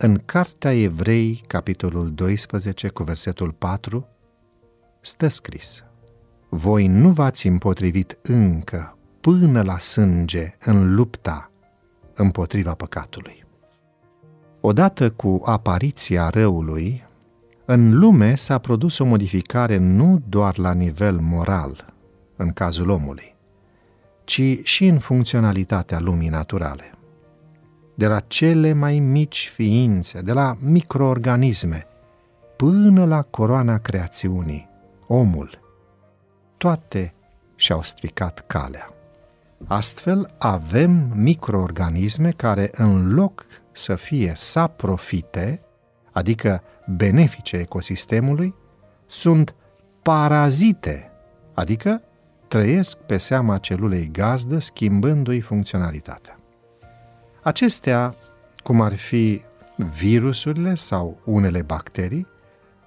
În Cartea Evrei, capitolul 12, cu versetul 4, stă scris: voi nu v-ați împotrivit încă până la sânge în lupta împotriva păcatului. Odată cu apariția răului, în lume s-a produs o modificare nu doar la nivel moral, în cazul omului, ci și în funcționalitatea lumii naturale. De la cele mai mici ființe, de la microorganisme, până la coroana creațiunii, omul, toate și-au stricat calea. Astfel, avem microorganisme care, în loc să fie saprofite, adică benefice ecosistemului, sunt parazite, adică trăiesc pe seama celulei gazdă, schimbându-i funcționalitatea. Acestea, cum ar fi virusurile sau unele bacterii,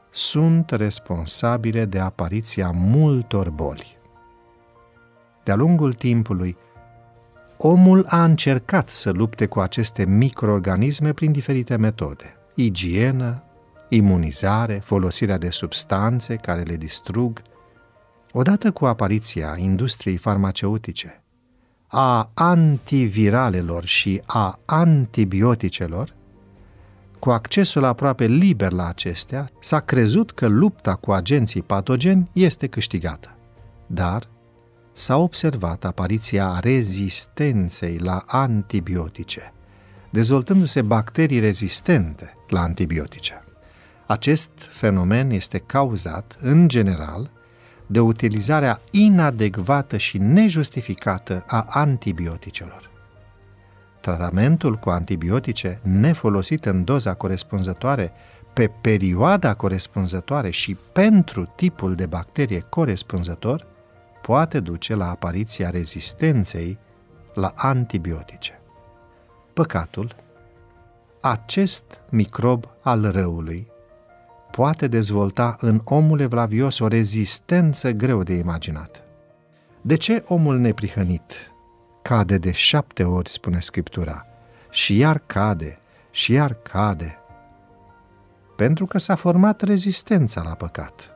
sunt responsabile de apariția multor boli. De-a lungul timpului, omul a încercat să lupte cu aceste microorganisme prin diferite metode: igienă, imunizare, folosirea de substanțe care le distrug. Odată cu apariția industriei farmaceutice, a antiviralelor și a antibioticelor, cu accesul aproape liber la acestea, s-a crezut că lupta cu agenții patogeni este câștigată. Dar s-a observat apariția rezistenței la antibiotice, dezvoltându-se bacterii rezistente la antibiotice. Acest fenomen este cauzat, în general, de utilizarea inadecvată și nejustificată a antibioticelor. Tratamentul cu antibiotice nefolosit în doza corespunzătoare, pe perioada corespunzătoare și pentru tipul de bacterie corespunzător, poate duce la apariția rezistenței la antibiotice. Păcatul, acest microb al răului, poate dezvolta în omul evlavios o rezistență greu de imaginat. De ce omul neprihănit cade de 7 ori, spune Scriptura, și iar cade, și iar cade? Pentru că s-a format rezistența la păcat.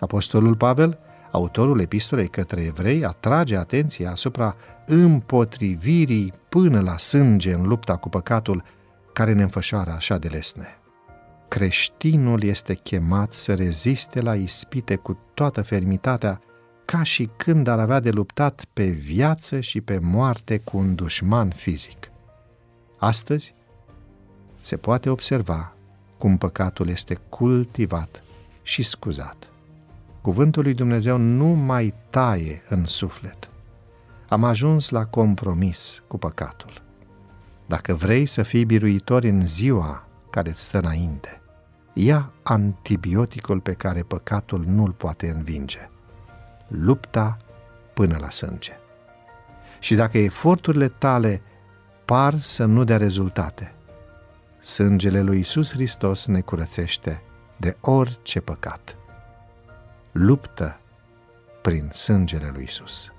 Apostolul Pavel, autorul epistolei către evrei, atrage atenția asupra împotrivirii până la sânge în lupta cu păcatul, care ne înfășoară așa de lesne. Creștinul este chemat să reziste la ispite cu toată fermitatea, ca și când ar avea de luptat pe viață și pe moarte cu un dușman fizic. Astăzi se poate observa cum păcatul este cultivat și scuzat. Cuvântul lui Dumnezeu nu mai taie în suflet. Am ajuns la compromis cu păcatul. Dacă vrei să fii biruitor în ziua care îți stă înainte, ia antibioticul pe care păcatul nu-l poate învinge: lupta până la sânge. Și dacă eforturile tale par să nu dea rezultate, sângele lui Isus Hristos ne curățește de orice păcat. Luptă prin sângele lui Isus.